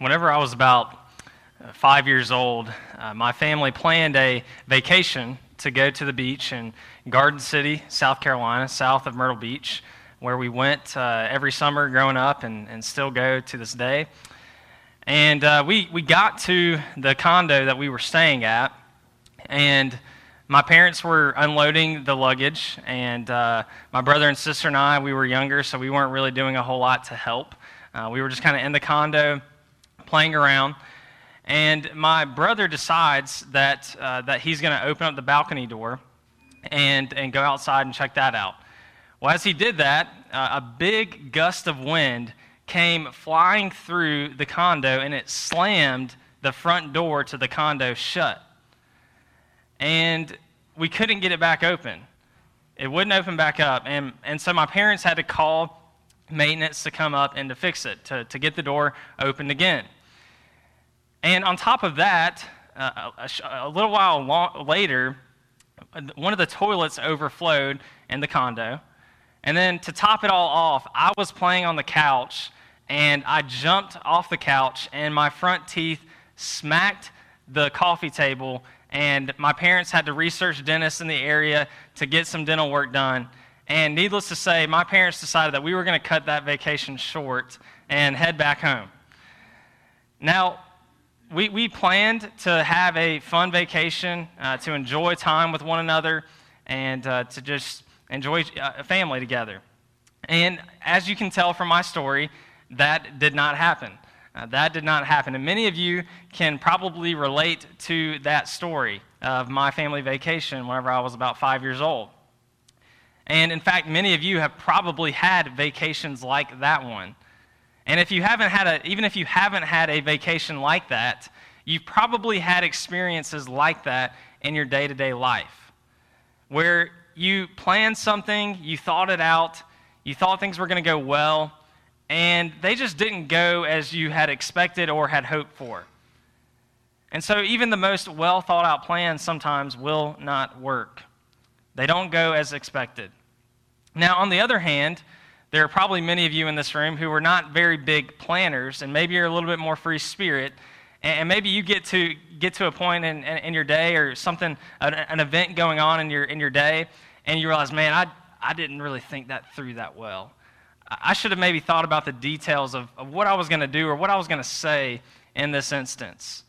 Whenever I was about 5 years old, my family planned a vacation to go to the beach in Garden City, South Carolina, south of Myrtle Beach, where we went every summer growing up and still go to this day. And we got to the condo that we were staying at, and my parents were unloading the luggage, and my brother and sister and I, we were younger, so we weren't really doing a whole lot to help. We were just kind of in the condo playing around, and my brother decides that that he's going to open up the balcony door and go outside and check that out. Well, as he did that, a big gust of wind came flying through the condo, and it slammed the front door to the condo shut. And we couldn't get it back open. It wouldn't open back up. And so my parents had to call maintenance to come up and to fix it, to get the door opened again. And on top of that, a little while later, one of the toilets overflowed in the condo. And then to top it all off, I was playing on the couch, and I jumped off the couch, and my front teeth smacked the coffee table, and my parents had to research dentists in the area to get some dental work done. And needless to say, my parents decided that we were going to cut that vacation short and head back home. Now, we planned to have a fun vacation, to enjoy time with one another, and to just enjoy a family together. And as you can tell from my story, that did not happen. That did not happen. And many of you can probably relate to that story of my family vacation whenever I was about 5 years old. And in fact, many of you have probably had vacations like that one. And if you haven't had a vacation like that, you've probably had experiences like that in your day-to-day life, where you planned something, you thought it out, you thought things were going to go well, and they just didn't go as you had expected or had hoped for. And so even the most well-thought-out plans sometimes will not work. They don't go as expected. Now, on the other hand, there are probably many of you in this room who are not very big planners, and maybe you're a little bit more free spirit, and maybe you get to a point in your day or something, an event going on in your day, and you realize, man, I didn't really think that through that well. I should have maybe thought about the details of what I was going to do or what I was going to say in this instance.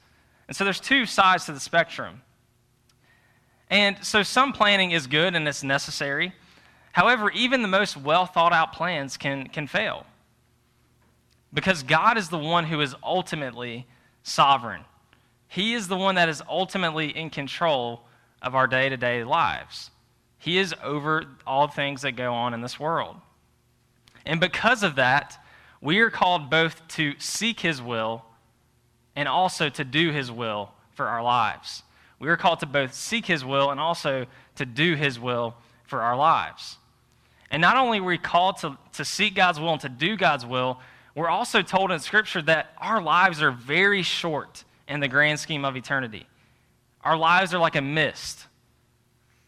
And so there's two sides to the spectrum. And so some planning is good and it's necessary. However, even the most well-thought-out plans can fail, because God is the one who is ultimately sovereign. He is the one that is ultimately in control of our day-to-day lives. He is over all things that go on in this world. And because of that, we are called both to seek his will and also to do his will for our lives. We are called to both seek his will and also to do his will for our lives. And not only are we called to seek God's will and to do God's will, we're also told in Scripture that our lives are very short in the grand scheme of eternity. Our lives are like a mist.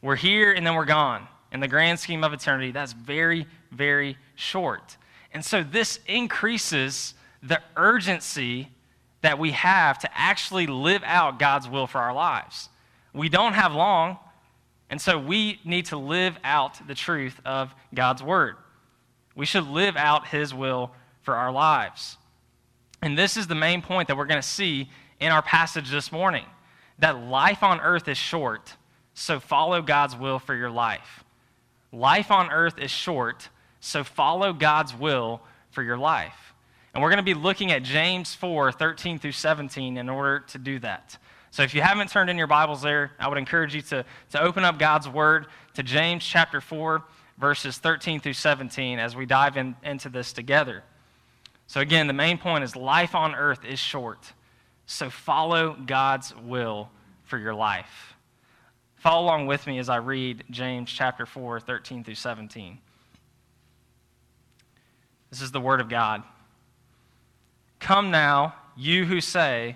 We're here and then we're gone. In the grand scheme of eternity, that's very, very short. And so this increases the urgency that we have to actually live out God's will for our lives. We don't have long, and so we need to live out the truth of God's word. We should live out his will for our lives. And this is the main point that we're going to see in our passage this morning, that life on earth is short, so follow God's will for your life. Life on earth is short, so follow God's will for your life. And we're going to be looking at James 4:13 through 17 in order to do that. So if you haven't turned in your Bibles there, I would encourage you to open up God's Word to James chapter 4, verses 13 through 17 as we dive into this together. So again, the main point is life on earth is short, so follow God's will for your life. Follow along with me as I read James chapter 4, 13 through 17. This is the word of God. Come now, you who say,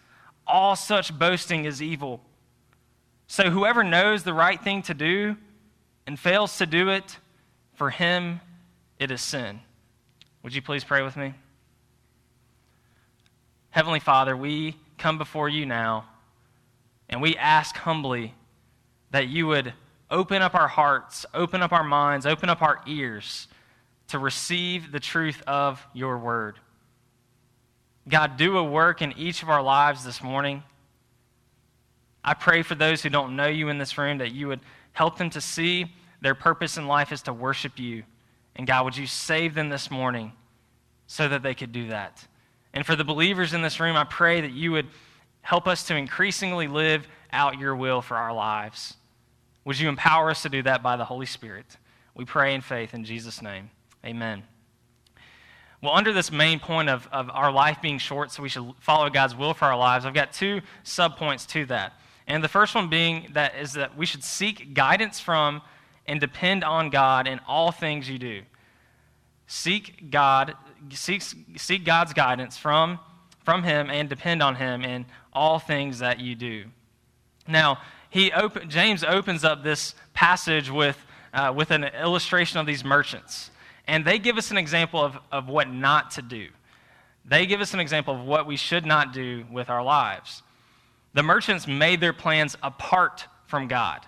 All such boasting is evil. So whoever knows the right thing to do and fails to do it, for him it is sin. Would you please pray with me? Heavenly Father, we come before you now, and we ask humbly that you would open up our hearts, open up our minds, open up our ears to receive the truth of your word. God, do a work in each of our lives this morning. I pray for those who don't know you in this room that you would help them to see their purpose in life is to worship you. And God, would you save them this morning so that they could do that? And for the believers in this room, I pray that you would help us to increasingly live out your will for our lives. Would you empower us to do that by the Holy Spirit? We pray in faith in Jesus' name. Amen. Well, under this main point of our life being short, so we should follow God's will for our lives, I've got two subpoints to that. And the first one being that is that we should seek guidance from and depend on God in all things you do. Seek God's guidance from him and depend on him in all things that you do. Now, James opens up this passage with an illustration of these merchants. And they give us an example of what not to do. They give us an example of what we should not do with our lives. The merchants made their plans apart from God.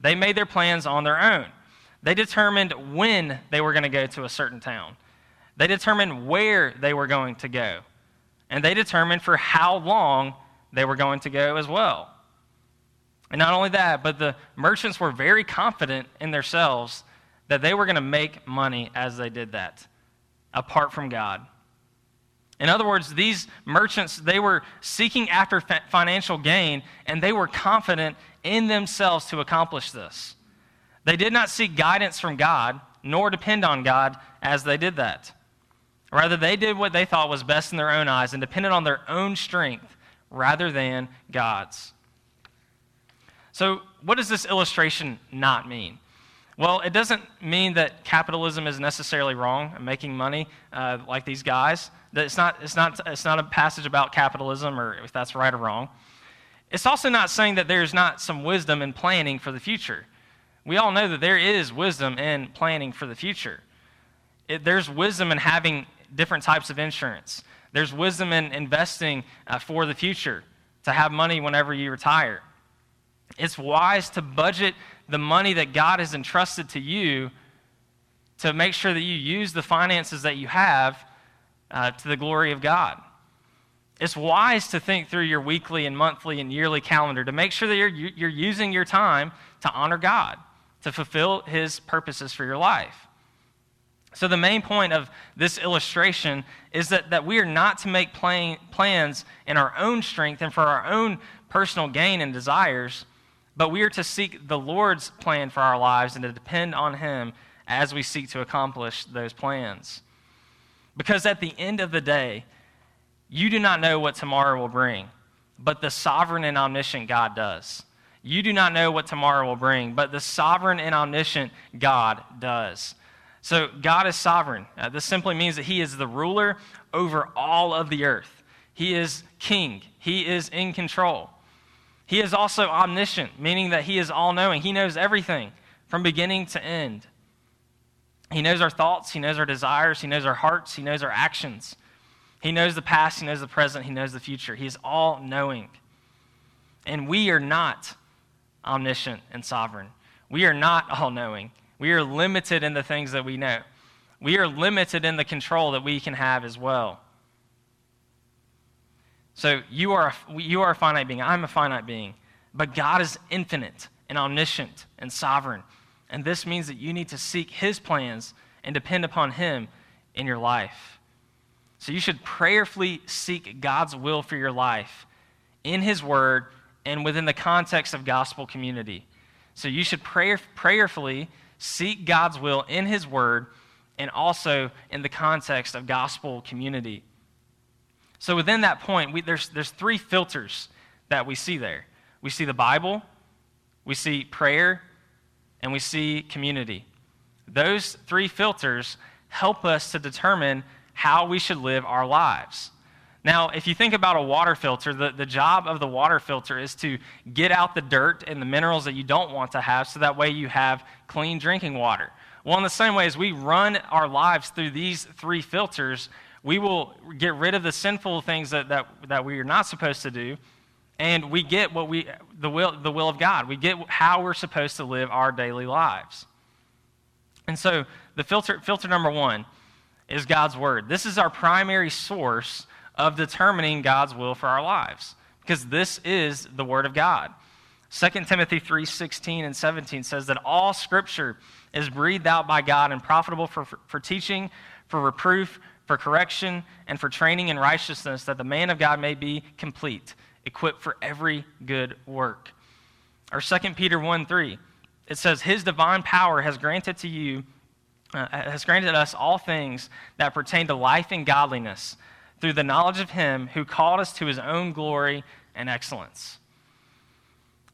They made their plans on their own. They determined when they were going to go to a certain town. They determined where they were going to go. And they determined for how long they were going to go as well. And not only that, but the merchants were very confident in themselves that they were going to make money as they did that, apart from God. In other words, these merchants, they were seeking after financial gain, and they were confident in themselves to accomplish this. They did not seek guidance from God, nor depend on God as they did that. Rather, they did what they thought was best in their own eyes and depended on their own strength rather than God's. So what does this illustration not mean? Well, it doesn't mean that capitalism is necessarily wrong and making money like these guys. That it's not a passage about capitalism or if that's right or wrong. It's also not saying that there's not some wisdom in planning for the future. We all know that there is wisdom in planning for the future. There's wisdom in having different types of insurance. There's wisdom in investing for the future to have money whenever you retire. It's wise to budget the money that God has entrusted to you to make sure that you use the finances that you have to the glory of God. It's wise to think through your weekly and monthly and yearly calendar to make sure that you're using your time to honor God, to fulfill his purposes for your life. So the main point of this illustration is that we are not to make plans in our own strength and for our own personal gain and desires, but we are to seek the Lord's plan for our lives and to depend on him as we seek to accomplish those plans. Because at the end of the day, you do not know what tomorrow will bring, but the sovereign and omniscient God does. You do not know what tomorrow will bring, but the sovereign and omniscient God does. So God is sovereign. This simply means that he is the ruler over all of the earth. He is king. He is in control. He is also omniscient, meaning that he is all-knowing. He knows everything from beginning to end. He knows our thoughts. He knows our desires. He knows our hearts. He knows our actions. He knows the past. He knows the present. He knows the future. He is all-knowing. And we are not omniscient and sovereign. We are not all-knowing. We are limited in the things that we know. We are limited in the control that we can have as well. So you are a finite being. I'm a finite being. But God is infinite and omniscient and sovereign. And this means that you need to seek his plans and depend upon him in your life. So you should prayerfully seek God's will for your life in his word and within the context of gospel community. So you should prayerfully seek God's will in his word and also in the context of gospel community. So within that point, there's three filters that we see there. We see the Bible, we see prayer, and we see community. Those three filters help us to determine how we should live our lives. Now, if you think about a water filter, the job of the water filter is to get out the dirt and the minerals that you don't want to have so that way you have clean drinking water. Well, in the same way as we run our lives through these three filters, we will get rid of the sinful things that we are not supposed to do, and we get the will of God. We get how we're supposed to live our daily lives. And so the filter number one is God's Word. This is our primary source of determining God's will for our lives, because this is the Word of God. 2 Timothy 3:16 and 17 says that all Scripture is breathed out by God and profitable for teaching, for reproof, for correction, and for training in righteousness, that the man of God may be complete, equipped for every good work. Or 2 Peter 1:3, it says, His divine power has granted us all things that pertain to life and godliness, through the knowledge of Him who called us to His own glory and excellence.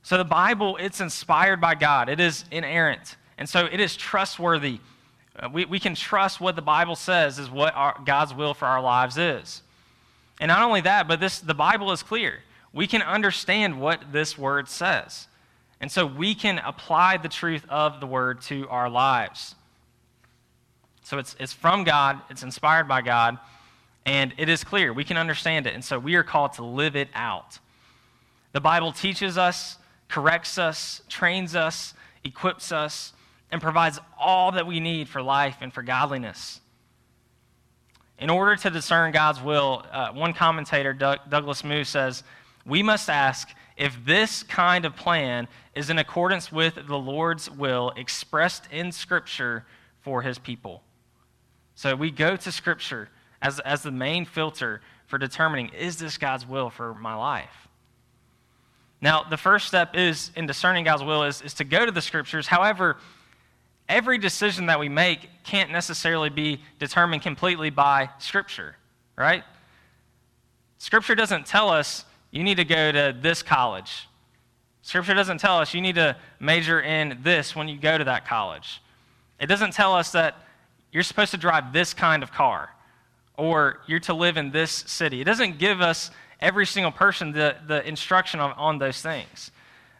So the Bible, it's inspired by God. It is inerrant, and so it is trustworthy. We can trust what the Bible says is what God's will for our lives is. And not only that, but the Bible is clear. We can understand what this Word says, and so we can apply the truth of the Word to our lives. So it's from God, it's inspired by God, and it is clear. We can understand it, and so we are called to live it out. The Bible teaches us, corrects us, trains us, equips us, and provides all that we need for life and for godliness. In order to discern God's will, one commentator, Douglas Moo, says, we must ask if this kind of plan is in accordance with the Lord's will expressed in Scripture for His people. So we go to Scripture as the main filter for determining, is this God's will for my life? Now, the first step is in discerning God's will is to go to the Scriptures. However, every decision that we make can't necessarily be determined completely by Scripture, right? Scripture doesn't tell us you need to go to this college. Scripture doesn't tell us you need to major in this when you go to that college. It doesn't tell us that you're supposed to drive this kind of car or you're to live in this city. It doesn't give us every single person the instruction on those things.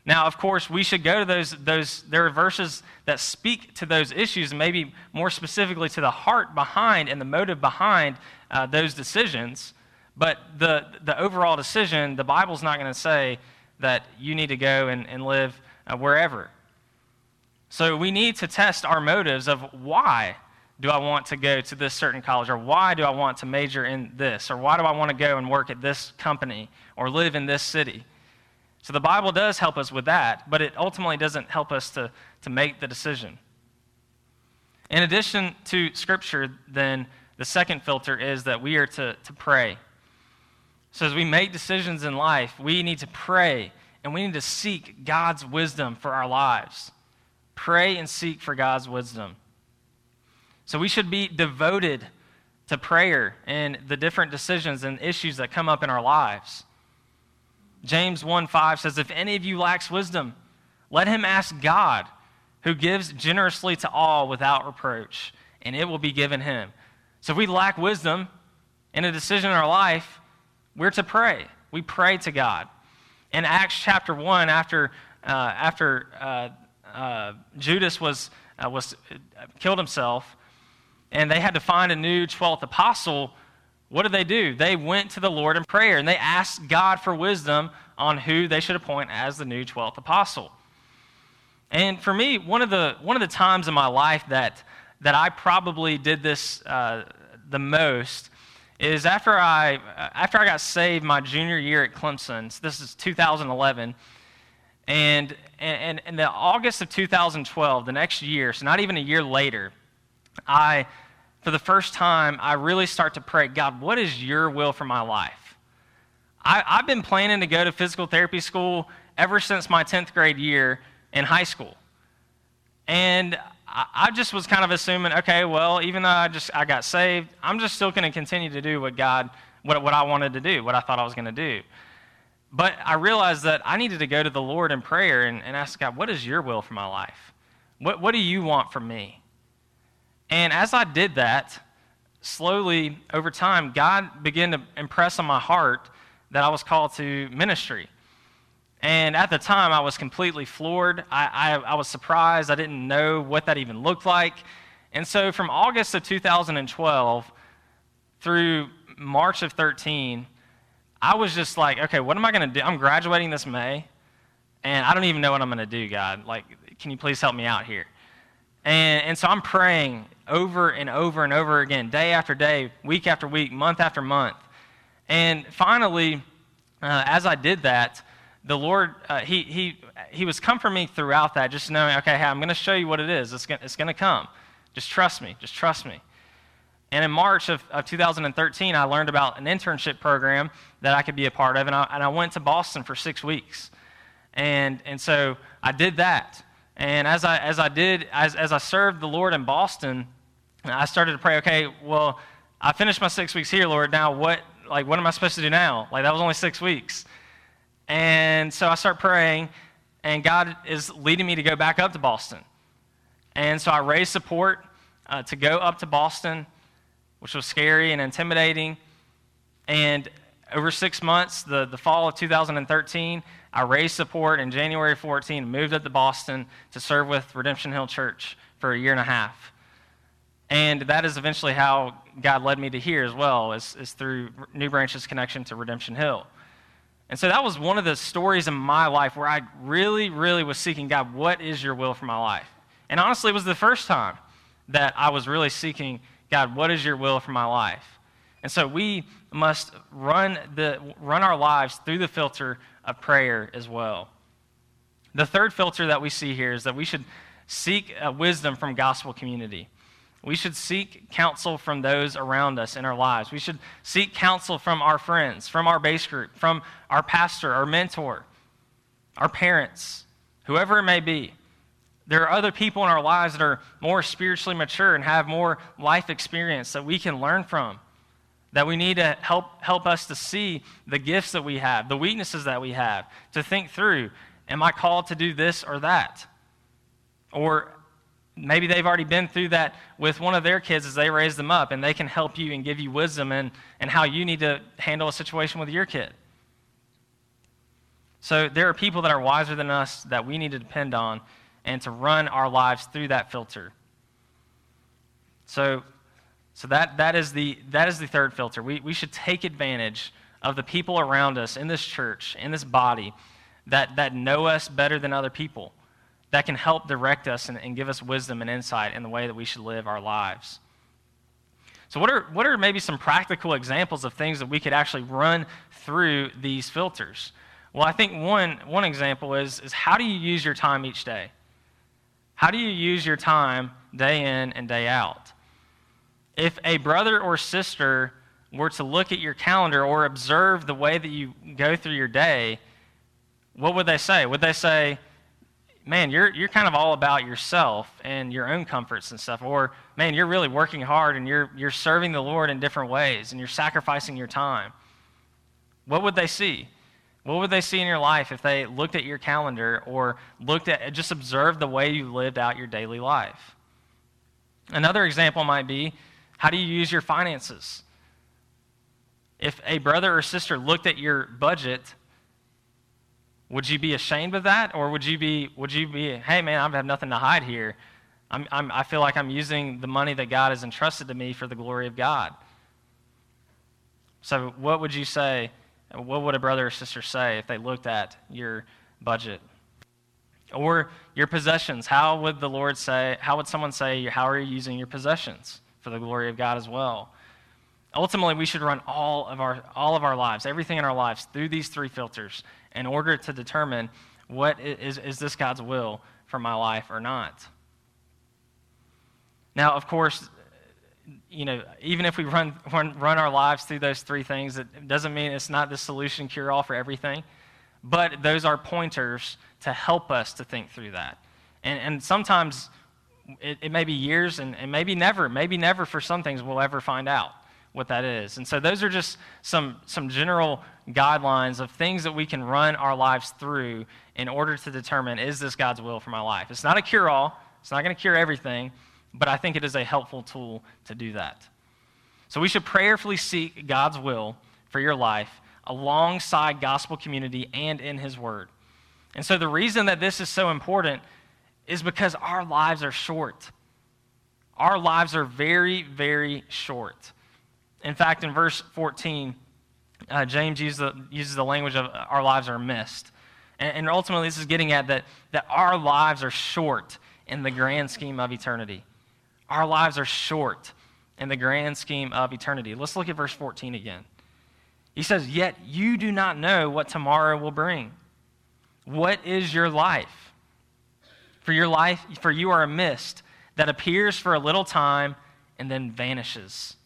Now, of course, we should go to those. There are verses that speak to those issues, and maybe more specifically to the heart behind and the motive behind those decisions. But the overall decision, the Bible's not going to say that you need to go and live wherever. So we need to test our motives of why do I want to go to this certain college, or why do I want to major in this, or why do I want to go and work at this company or live in this city? So the Bible does help us with that, but it ultimately doesn't help us to make the decision. In addition to Scripture, then, the second filter is that we are to pray. So as we make decisions in life, we need to pray, and we need to seek God's wisdom for our lives. Pray and seek for God's wisdom. So we should be devoted to prayer and the different decisions and issues that come up in our lives. James 1:5 says, if any of you lacks wisdom, let him ask God, who gives generously to all without reproach, and it will be given him. So if we lack wisdom in a decision in our life, we're to pray. We pray to God. In Acts chapter 1, after Judas was killed himself, and they had to find a new 12th apostle, what did they do? They went to the Lord in prayer, and they asked God for wisdom on who they should appoint as the new 12th apostle. And for me, one of the times in my life that I probably did this the most is after I got saved my junior year at Clemson. So this is 2011, and in the August of 2012, the next year, so not even a year later, For the first time, I really start to pray, God, what is your will for my life? I've been planning to go to physical therapy school ever since my 10th grade year in high school. And I just was kind of assuming, okay, well, even though I got saved, I'm just still going to continue to do what God, what I wanted to do, what I thought I was going to do. But I realized that I needed to go to the Lord in prayer and ask God, what is your will for my life? What do you want from me? And as I did that, slowly over time, God began to impress on my heart that I was called to ministry. And at the time, I was completely floored. I was surprised. I didn't know what that even looked like. And so from August of 2012 through March of 13, I was just like, okay, what am I going to do? I'm graduating this May, and I don't even know what I'm going to do, God. Like, can you please help me out here? And so I'm praying over and over and over again, day after day, week after week, month after month. And finally, as I did that, the Lord, he was comforting me throughout that, just knowing, okay, hey, I'm going to show you what it is. It's going to come. Just trust me. Just trust me. And in March of 2013, I learned about an internship program that I could be a part of, and I went to Boston for 6 weeks. And so I did that. And as I served the Lord in Boston, I started to pray, okay, well, I finished my 6 weeks here, Lord. Now what am I supposed to do now? Like, that was only 6 weeks. And so I start praying, and God is leading me to go back up to Boston. And so I raised support to go up to Boston, which was scary and intimidating. And over 6 months, the fall of 2013, I raised support in January 14, moved up to Boston to serve with Redemption Hill Church for a year and a half. And that is eventually how God led me to here as well, is through New Branch's connection to Redemption Hill. And so that was one of the stories in my life where I really, really was seeking, God, what is your will for my life? And honestly, it was the first time that I was really seeking, God, what is your will for my life? And so we must run our lives through the filter of prayer as well. The third filter that we see here is that we should seek wisdom from gospel community. We should seek counsel from those around us in our lives. We should seek counsel from our friends, from our base group, from our pastor, our mentor, our parents, whoever it may be. There are other people in our lives that are more spiritually mature and have more life experience that we can learn from, that we need to help us to see the gifts that we have, the weaknesses that we have, to think through, am I called to do this or that? Or maybe they've already been through that with one of their kids as they raise them up, and they can help you and give you wisdom and how you need to handle a situation with your kid. So there are people that are wiser than us that we need to depend on and to run our lives through that filter. So that is the third filter. We should take advantage of the people around us in this church, in this body, that know us better than other people, that can help direct us and give us wisdom and insight in the way that we should live our lives. So what are maybe some practical examples of things that we could actually run through these filters? Well, I think one example is how do you use your time each day? How do you use your time day in and day out? If a brother or sister were to look at your calendar or observe the way that you go through your day, what would they say? Would they say, man, you're kind of all about yourself and your own comforts and stuff, or man, you're really working hard and you're serving the Lord in different ways and you're sacrificing your time? What would they see? What would they see in your life if they looked at your calendar or just observed the way you lived out your daily life? Another example might be, how do you use your finances? If a brother or sister looked at your budget, would you be ashamed of that, or would you be, hey man, I have nothing to hide here. I feel like I'm using the money that God has entrusted to me for the glory of God. So what would you say? What would a brother or sister say if they looked at your budget or your possessions? How would someone say, how are you using your possessions for the glory of God as well? Ultimately, we should run all of our lives, everything in our lives, through these three filters in order to determine what is this God's will for my life or not. Now, of course, you know, even if we run our lives through those three things, it doesn't mean it's not the solution cure-all for everything, but those are pointers to help us to think through that. And sometimes it may be years and maybe never for some things we'll ever find out what that is. And so those are just some general guidelines of things that we can run our lives through in order to determine, is this God's will for my life? It's not a cure-all. It's not going to cure everything, but I think it is a helpful tool to do that. So we should prayerfully seek God's will for your life alongside gospel community and in his word. And so the reason that this is so important is because our lives are short. Our lives are very, very short. In fact, in verse 14, James uses the language of our lives are missed. And ultimately, this is getting at that our lives are short in the grand scheme of eternity. Our lives are short in the grand scheme of eternity. Let's look at verse 14 again. He says, "Yet you do not know what tomorrow will bring. What is your life? For you are a mist that appears for a little time and then vanishes."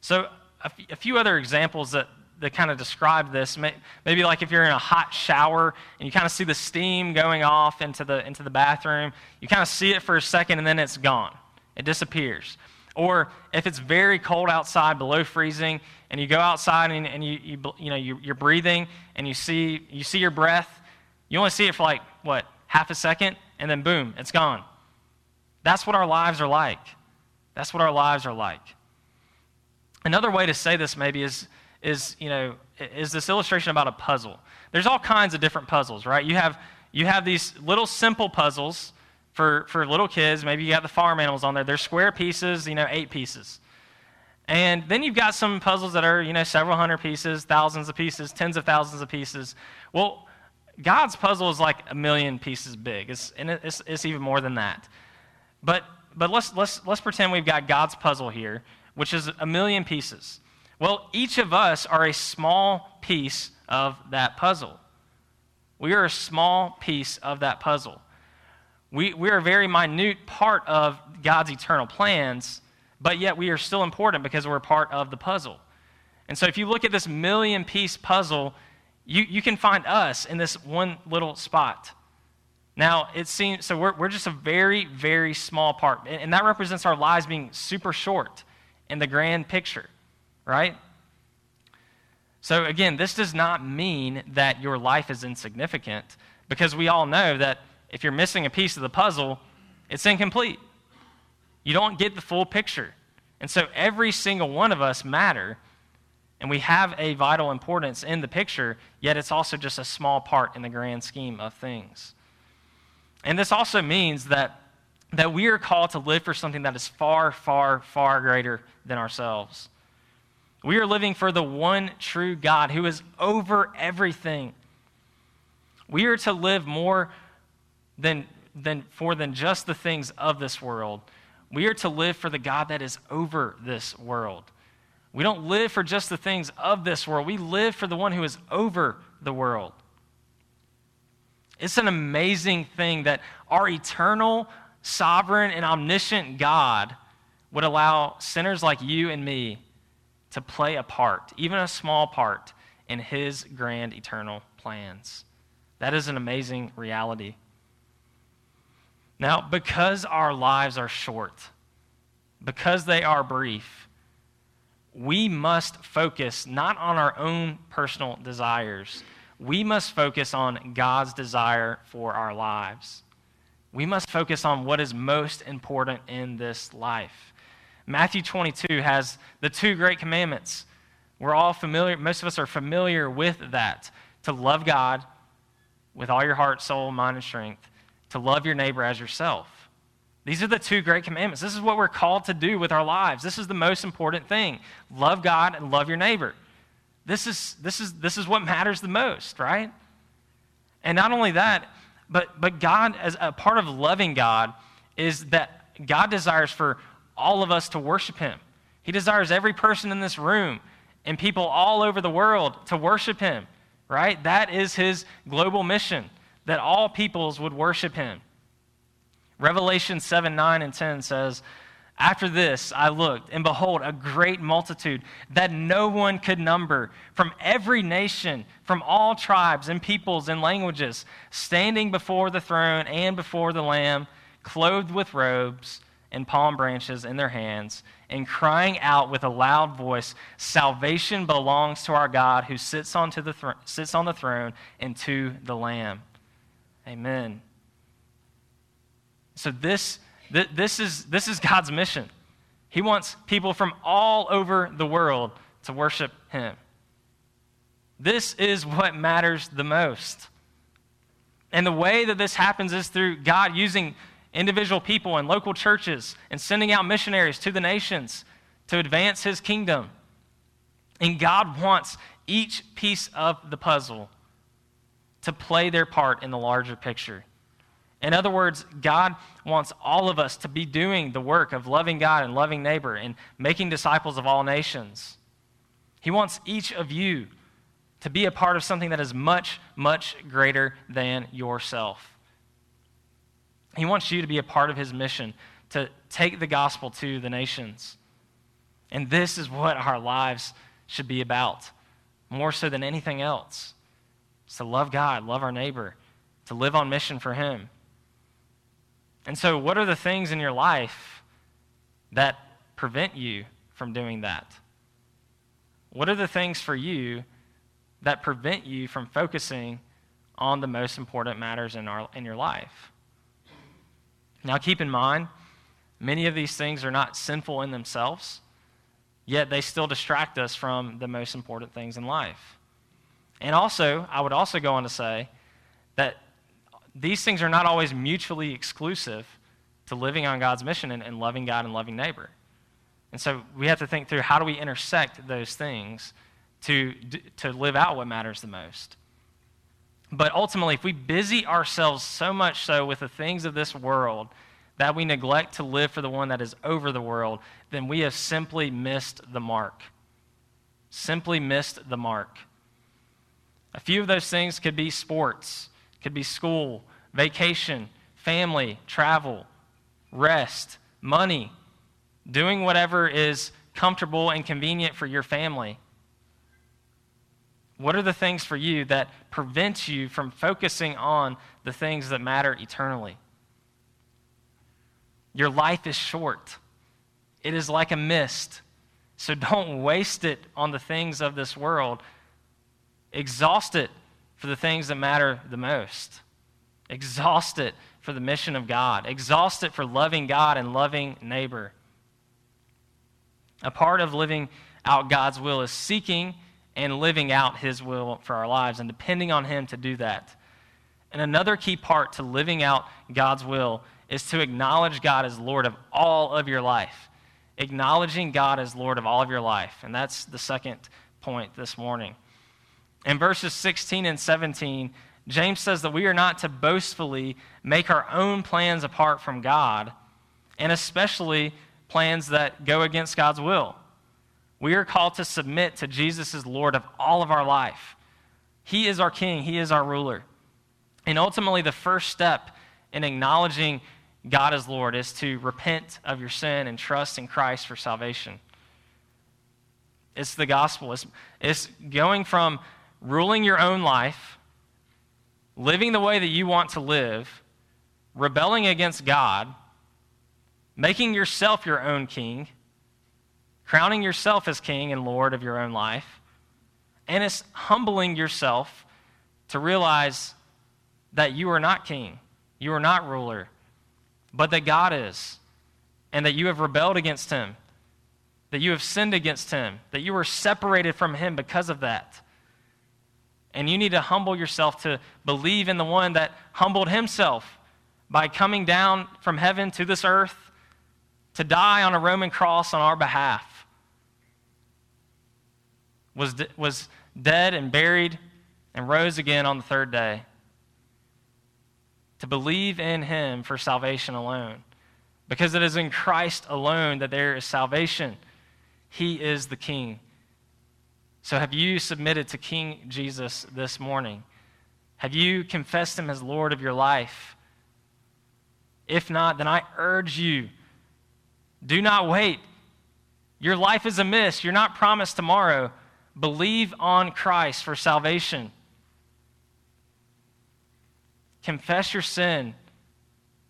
So a few other examples that kind of describe this, maybe like if you're in a hot shower and you kind of see the steam going off into the bathroom, you kind of see it for a second and then it's gone. It disappears. Or if it's very cold outside, below freezing, and you go outside and you're breathing and you see your breath, you only see it for like, what, half a second, and then boom, it's gone. That's what our lives are like. That's what our lives are like. Another way to say this maybe is this illustration about a puzzle. There's all kinds of different puzzles, right? You have these little simple puzzles for little kids. Maybe you got the farm animals on there. They're square pieces, 8 pieces. And then you've got some puzzles that are, several hundred pieces, thousands of pieces, tens of thousands of pieces. Well, God's puzzle is like 1,000,000 pieces big. It's even more than that. But let's pretend we've got God's puzzle here, which is 1,000,000 pieces. Well, each of us are a small piece of that puzzle. We are a small piece of that puzzle. We are a very minute part of God's eternal plans, but yet we are still important because we're a part of the puzzle. And so if you look at this 1,000,000-piece puzzle, you can find us in this one little spot. Now, it seems, so we're just a very, very small part, and that represents our lives being super short in the grand picture, right? So again, this does not mean that your life is insignificant, because we all know that if you're missing a piece of the puzzle, it's incomplete. You don't get the full picture. And so every single one of us matter, and we have a vital importance in the picture, yet it's also just a small part in the grand scheme of things. And this also means that we are called to live for something that is far, far, far greater than ourselves. We are living for the one true God who is over everything. We are to live more than just the things of this world. We are to live for the God that is over this world. We don't live for just the things of this world. We live for the one who is over the world. It's an amazing thing that our eternal, sovereign and omniscient God would allow sinners like you and me to play a part, even a small part, in his grand eternal plans. That is an amazing reality. Now, because our lives are short, because they are brief, we must focus not on our own personal desires. We must focus on God's desire for our lives. We must focus on what is most important in this life. Matthew 22 has the 2 great commandments. We're all familiar, most of us are familiar with that, to love God with all your heart, soul, mind, and strength, to love your neighbor as yourself. These are the 2 great commandments. This is what we're called to do with our lives. This is the most important thing. Love God and love your neighbor. This is what matters the most, right? And not only that, But God, as a part of loving God, is that God desires for all of us to worship him. He desires every person in this room and people all over the world to worship him, right? That is his global mission, that all peoples would worship him. Revelation 7:9-10 says, "After this I looked, and behold, a great multitude that no one could number, from every nation, from all tribes and peoples and languages, standing before the throne and before the Lamb, clothed with robes and palm branches in their hands, and crying out with a loud voice, "Salvation belongs to our God who sits on the throne and to the Lamb." Amen. So this is God's mission. He wants people from all over the world to worship him. This is what matters the most. And the way that this happens is through God using individual people and local churches and sending out missionaries to the nations to advance his kingdom. And God wants each piece of the puzzle to play their part in the larger picture. In other words, God wants all of us to be doing the work of loving God and loving neighbor and making disciples of all nations. He wants each of you to be a part of something that is much, much greater than yourself. He wants you to be a part of his mission, to take the gospel to the nations. And this is what our lives should be about, more so than anything else. It's to love God, love our neighbor, to live on mission for him. And so what are the things in your life that prevent you from doing that? What are the things for you that prevent you from focusing on the most important matters in your life? Now keep in mind, many of these things are not sinful in themselves, yet they still distract us from the most important things in life. And also, I would also go on to say that these things are not always mutually exclusive to living on God's mission and loving God and loving neighbor. And so we have to think through, how do we intersect those things to live out what matters the most? But ultimately, if we busy ourselves so much so with the things of this world that we neglect to live for the one that is over the world, then we have simply missed the mark. Simply missed the mark. A few of those things could be sports, could be school, vacation, family, travel, rest, money, doing whatever is comfortable and convenient for your family. What are the things for you that prevent you from focusing on the things that matter eternally? Your life is short. It is like a mist. So don't waste it on the things of this world. Exhaust it for the things that matter the most. Exhaust it for the mission of God. Exhaust it for loving God and loving neighbor. A part of living out God's will is seeking and living out his will for our lives and depending on him to do that. And another key part to living out God's will is to acknowledge God as Lord of all of your life. Acknowledging God as Lord of all of your life. And that's the second point this morning. In verses 16 and 17, James says that we are not to boastfully make our own plans apart from God, and especially plans that go against God's will. We are called to submit to Jesus as Lord of all of our life. He is our king. He is our ruler. And ultimately, the first step in acknowledging God as Lord is to repent of your sin and trust in Christ for salvation. It's the gospel. It's going from ruling your own life, living the way that you want to live, rebelling against God, making yourself your own king, crowning yourself as king and Lord of your own life, and it's humbling yourself to realize that you are not king, you are not ruler, but that God is, and that you have rebelled against him, that you have sinned against him, that you were separated from him because of that. And you need to humble yourself to believe in the one that humbled himself by coming down from heaven to this earth to die on a Roman cross on our behalf. Was dead and buried and rose again on the third day. To believe in him for salvation alone. Because it is in Christ alone that there is salvation. He is the King. So have you submitted to King Jesus this morning? Have you confessed him as Lord of your life? If not, then I urge you, do not wait. Your life is amiss. You're not promised tomorrow. Believe on Christ for salvation. Confess your sin.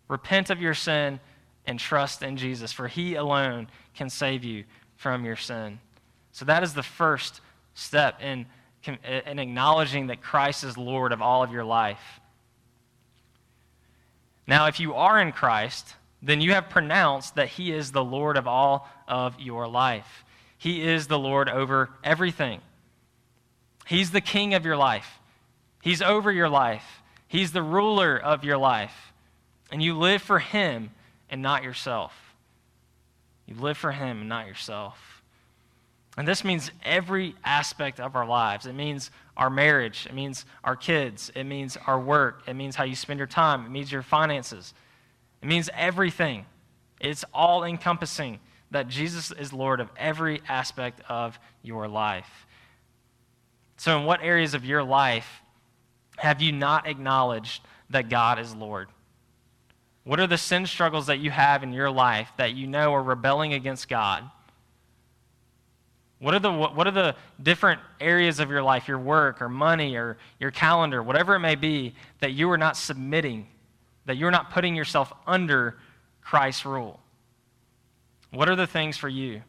Repent of your sin and trust in Jesus, for he alone can save you from your sin. So that is the first step in acknowledging that Christ is Lord of all of your life. Now, if you are in Christ, then you have pronounced that he is the Lord of all of your life. He is the Lord over everything. He's the king of your life. He's over your life. He's the ruler of your life. And you live for him and not yourself. You live for him and not yourself. And this means every aspect of our lives. It means our marriage. It means our kids. It means our work. It means how you spend your time. It means your finances. It means everything. It's all-encompassing that Jesus is Lord of every aspect of your life. So in what areas of your life have you not acknowledged that God is Lord? What are the sin struggles that you have in your life that you know are rebelling against God? What are the different areas of your life, your work or money or your calendar, whatever it may be, that you are not submitting, that you're not putting yourself under Christ's rule? What are the things for you?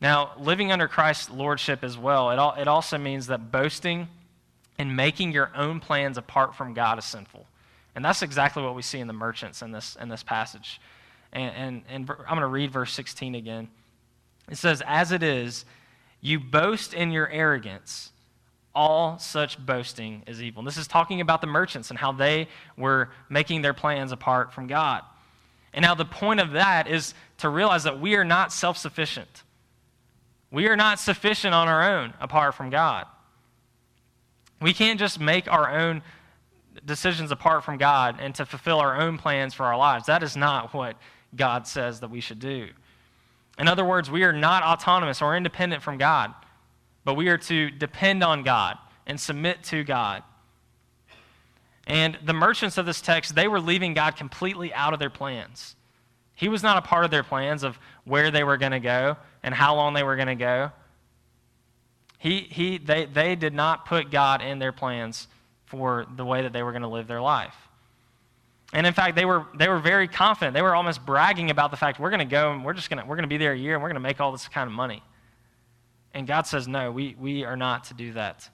Now, living under Christ's lordship as well, it also means that boasting and making your own plans apart from God is sinful. And that's exactly what we see in the merchants in this passage. And I'm going to read verse 16 again. It says, "As it is, you boast in your arrogance. All such boasting is evil." And this is talking about the merchants and how they were making their plans apart from God. And now the point of that is to realize that we are not self-sufficient. We are not sufficient on our own apart from God. We can't just make our own decisions apart from God and to fulfill our own plans for our lives. That is not what God says that we should do. In other words, we are not autonomous or independent from God, but we are to depend on God and submit to God. And the merchants of this text, they were leaving God completely out of their plans. He was not a part of their plans of where they were going to go and how long they were going to go. They did not put God in their plans for the way that they were going to live their life. And in fact, they were very confident. They were almost bragging about the fact, we're going to go and we're going to be there a year and we're going to make all this kind of money. And God says, no, we are not to do that.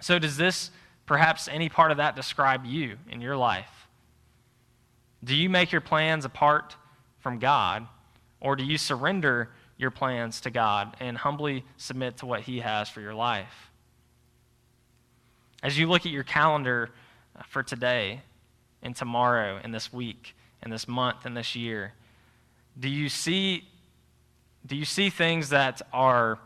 So does this, perhaps any part of that, describe you in your life? Do you make your plans apart from God, or do you surrender your plans to God and humbly submit to what he has for your life? As you look at your calendar for today and tomorrow and this week and this month and this year, do you see things that are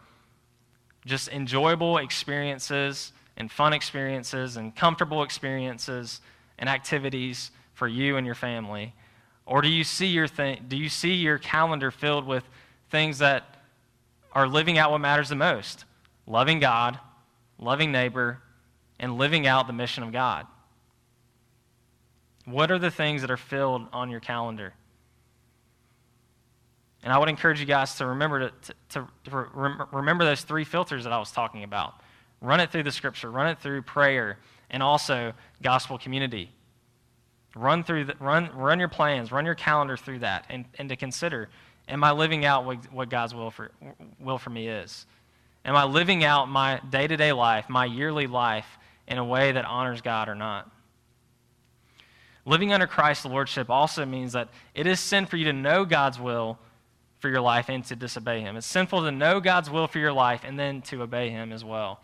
just enjoyable experiences and fun experiences and comfortable experiences and activities for you and your family? Or do you see your calendar filled with things that are living out what matters the most? Loving God, loving neighbor, and living out the mission of God. What are the things that are filled on your calendar? And I would encourage you guys to remember those three filters that I was talking about. Run it through the scripture, run it through prayer, and also gospel community. Run your plans, run your calendar through that, and to consider, am I living out what God's will for me is? Am I living out my day-to-day life, my yearly life, in a way that honors God or not? Living under Christ's lordship also means that it is sin for you to know God's will for your life and to disobey him. It's sinful to know God's will for your life and then to obey him as well.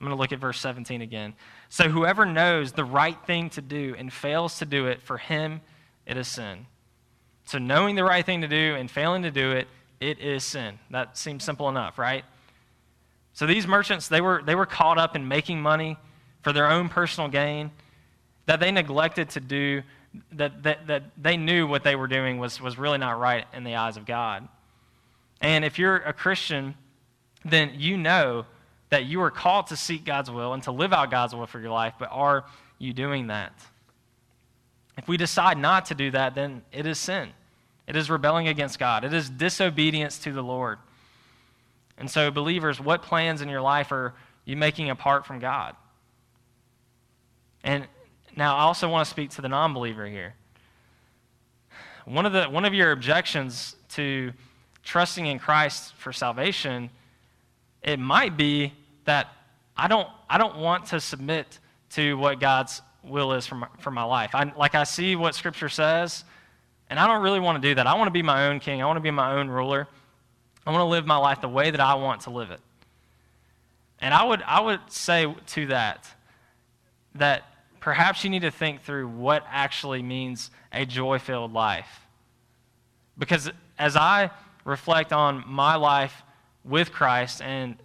I'm going to look at verse 17 again. "So whoever knows the right thing to do and fails to do it, for him it is sin." So knowing the right thing to do and failing to do it, it is sin. That seems simple enough, right? So these merchants, they were caught up in making money for their own personal gain, that they neglected to do, that they knew what they were doing was really not right in the eyes of God. And if you're a Christian, then you know that you are called to seek God's will and to live out God's will for your life, but are you doing that? If we decide not to do that, then it is sin. It is rebelling against God. It is disobedience to the Lord. And so, believers, what plans in your life are you making apart from God? And Now, I also want to speak to the non-believer here. One of your objections to trusting in Christ for salvation, it might be that I don't want to submit to what God's will is for my life. I see what Scripture says, and I don't really want to do that. I want to be my own king. I want to be my own ruler. I want to live my life the way that I want to live it. And I would say to that perhaps you need to think through what actually means a joy-filled life. Because as I reflect on my life with Christ and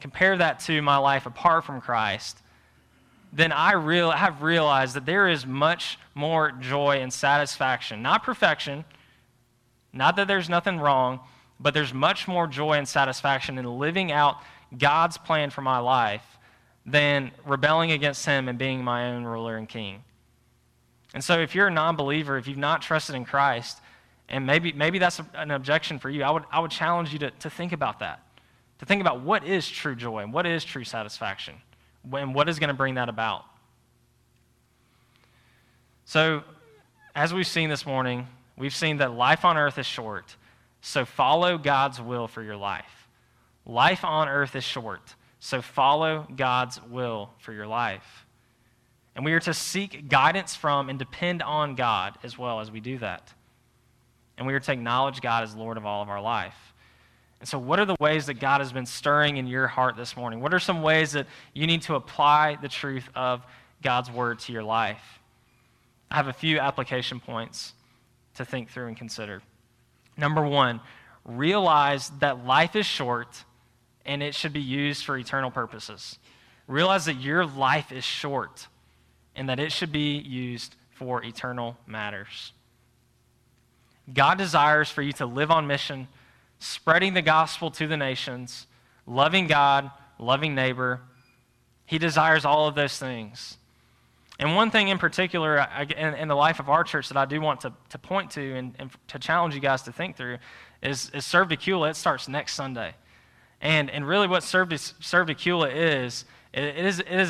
compare that to my life apart from Christ, then I've realized that there is much more joy and satisfaction. Not perfection, not that there's nothing wrong, but there's much more joy and satisfaction in living out God's plan for my life than rebelling against him and being my own ruler and king. And so if you're a non-believer, if you've not trusted in Christ, and maybe that's an objection for you, I would challenge you to think about that, to think about what is true joy and what is true satisfaction and what is going to bring that about. So as we've seen this morning, we've seen that life on earth is short, so follow God's will for your life. Life on earth is short, so follow God's will for your life. And we are to seek guidance from and depend on God as well as we do that. And we are to acknowledge God as Lord of all of our life. And so what are the ways that God has been stirring in your heart this morning? What are some ways that you need to apply the truth of God's word to your life? I have a few application points to think through and consider. Number one, realize that life is short and it should be used for eternal purposes. Realize that your life is short and that it should be used for eternal matters. God desires for you to live on mission, spreading the gospel to the nations, loving God, loving neighbor. He desires all of those things. And one thing in particular in the life of our church that I do want to point to and to challenge you guys to think through is Serve to Kula. It starts next Sunday. And really what Serve to Kula is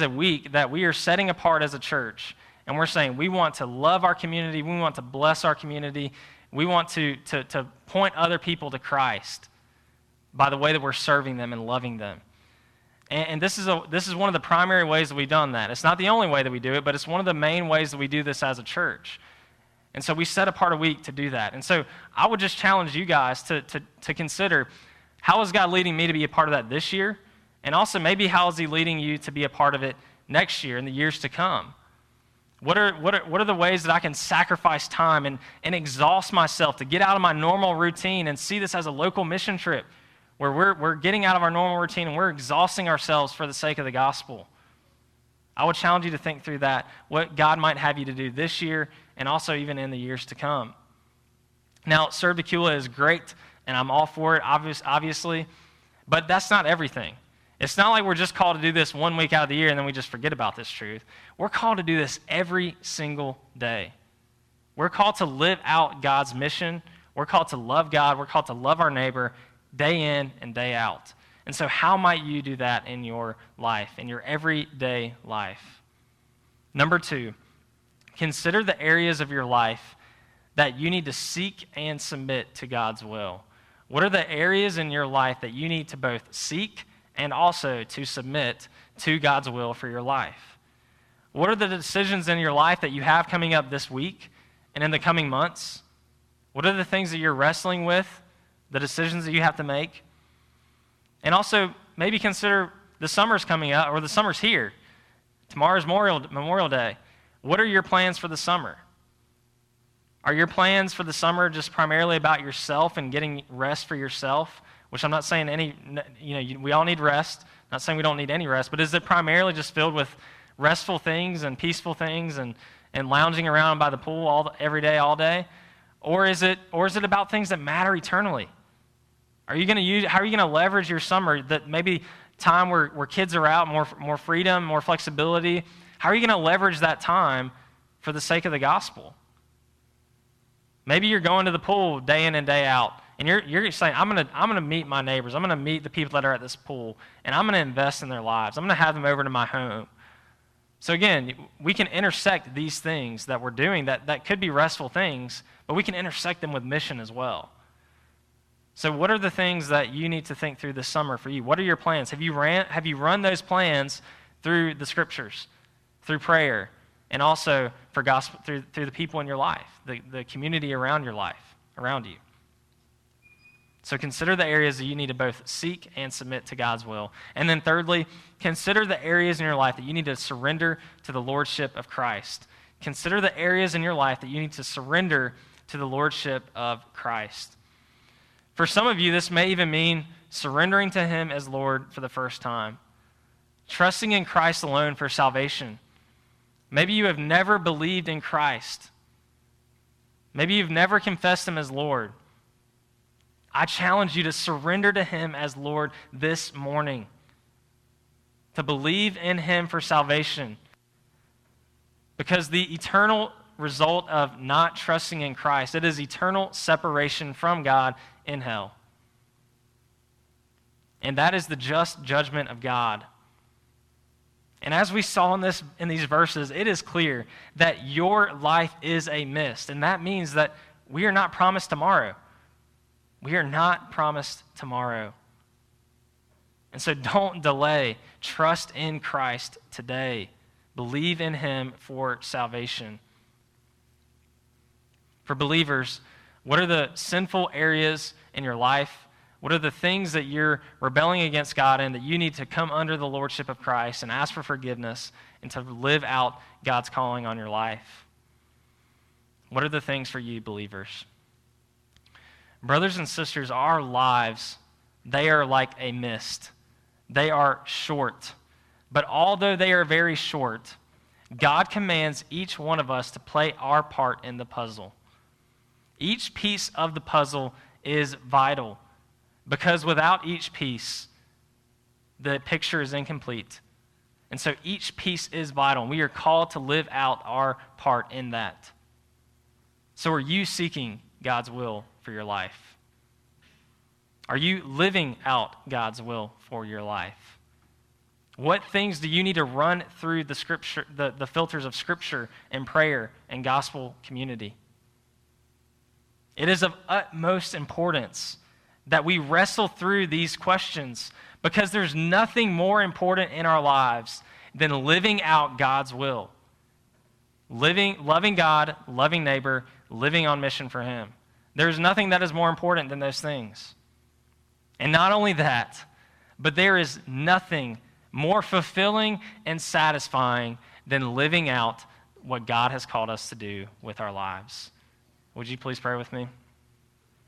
a week that we are setting apart as a church. And we're saying we want to love our community. We want to bless our community. We want to point other people to Christ by the way that we're serving them and loving them. And this is one of the primary ways that we've done that. It's not the only way that we do it, but it's one of the main ways that we do this as a church. And so we set apart a week to do that. And so I would just challenge you guys to consider, how is God leading me to be a part of that this year? And also maybe how is he leading you to be a part of it next year and the years to come? What are the ways that I can sacrifice time and exhaust myself to get out of my normal routine and see this as a local mission trip where we're getting out of our normal routine and we're exhausting ourselves for the sake of the gospel? I would challenge you to think through that, what God might have you to do this year and also even in the years to come. Now, Serve to Kula is great, and I'm all for it, obviously, but that's not everything. It's not like we're just called to do this one week out of the year and then we just forget about this truth. We're called to do this every single day. We're called to live out God's mission. We're called to love God. We're called to love our neighbor day in and day out. And so how might you do that in your life, in your everyday life? Number two, consider the areas of your life that you need to seek and submit to God's will. What are the areas in your life that you need to both seek and also to submit to God's will for your life? What are the decisions in your life that you have coming up this week and in the coming months? What are the things that you're wrestling with, the decisions that you have to make? And also, maybe consider the summer's coming up, or the summer's here. Tomorrow's Memorial Day. What are your plans for the summer? Are your plans for the summer just primarily about yourself and getting rest for yourself? Which I'm not saying we all need rest. I'm not saying we don't need any rest, but is it primarily just filled with restful things and peaceful things and lounging around by the pool every day, all day? Or is it about things that matter eternally? How are you going to leverage your summer, that maybe time where kids are out, more freedom, more flexibility? How are you going to leverage that time for the sake of the gospel? Maybe you're going to the pool day in and day out, and you're saying, I'm gonna meet my neighbors. I'm gonna meet the people that are at this pool, and I'm gonna invest in their lives. I'm gonna have them over to my home. So again, we can intersect these things that we're doing that could be restful things, but we can intersect them with mission as well. So what are the things that you need to think through this summer for you? What are your plans? Have you run those plans through the Scriptures, through prayer, and also for gospel through the people in your life, the community around your life, around you? So consider the areas that you need to both seek and submit to God's will. And then thirdly, consider the areas in your life that you need to surrender to the lordship of Christ. Consider the areas in your life that you need to surrender to the lordship of Christ. For some of you, this may even mean surrendering to Him as Lord for the first time, trusting in Christ alone for salvation. Maybe you have never believed in Christ. Maybe you've never confessed Him as Lord. I challenge you to surrender to Him as Lord this morning, to believe in Him for salvation. Because the eternal result of not trusting in Christ, it is eternal separation from God in hell. And that is the just judgment of God. And as we saw in these verses, it is clear that your life is a mist. And that means that we are not promised tomorrow. We are not promised tomorrow. And so don't delay. Trust in Christ today. Believe in Him for salvation. For believers, what are the sinful areas in your life? What are the things that you're rebelling against God in that you need to come under the lordship of Christ and ask for forgiveness and to live out God's calling on your life? What are the things for you, believers? Brothers and sisters, our lives, they are like a mist. They are short. But although they are very short, God commands each one of us to play our part in the puzzle. Each piece of the puzzle is vital because without each piece, the picture is incomplete. And so each piece is vital. We are called to live out our part in that. So are you seeking God's will for your life? Are you living out God's will for your life? What things do you need to run through the Scripture, the filters of Scripture and prayer and gospel community? It is of utmost importance that we wrestle through these questions because there's nothing more important in our lives than living out God's will. Loving God, loving neighbor, living on mission for Him. There's nothing that is more important than those things. And not only that, but there is nothing more fulfilling and satisfying than living out what God has called us to do with our lives. Would you please pray with me?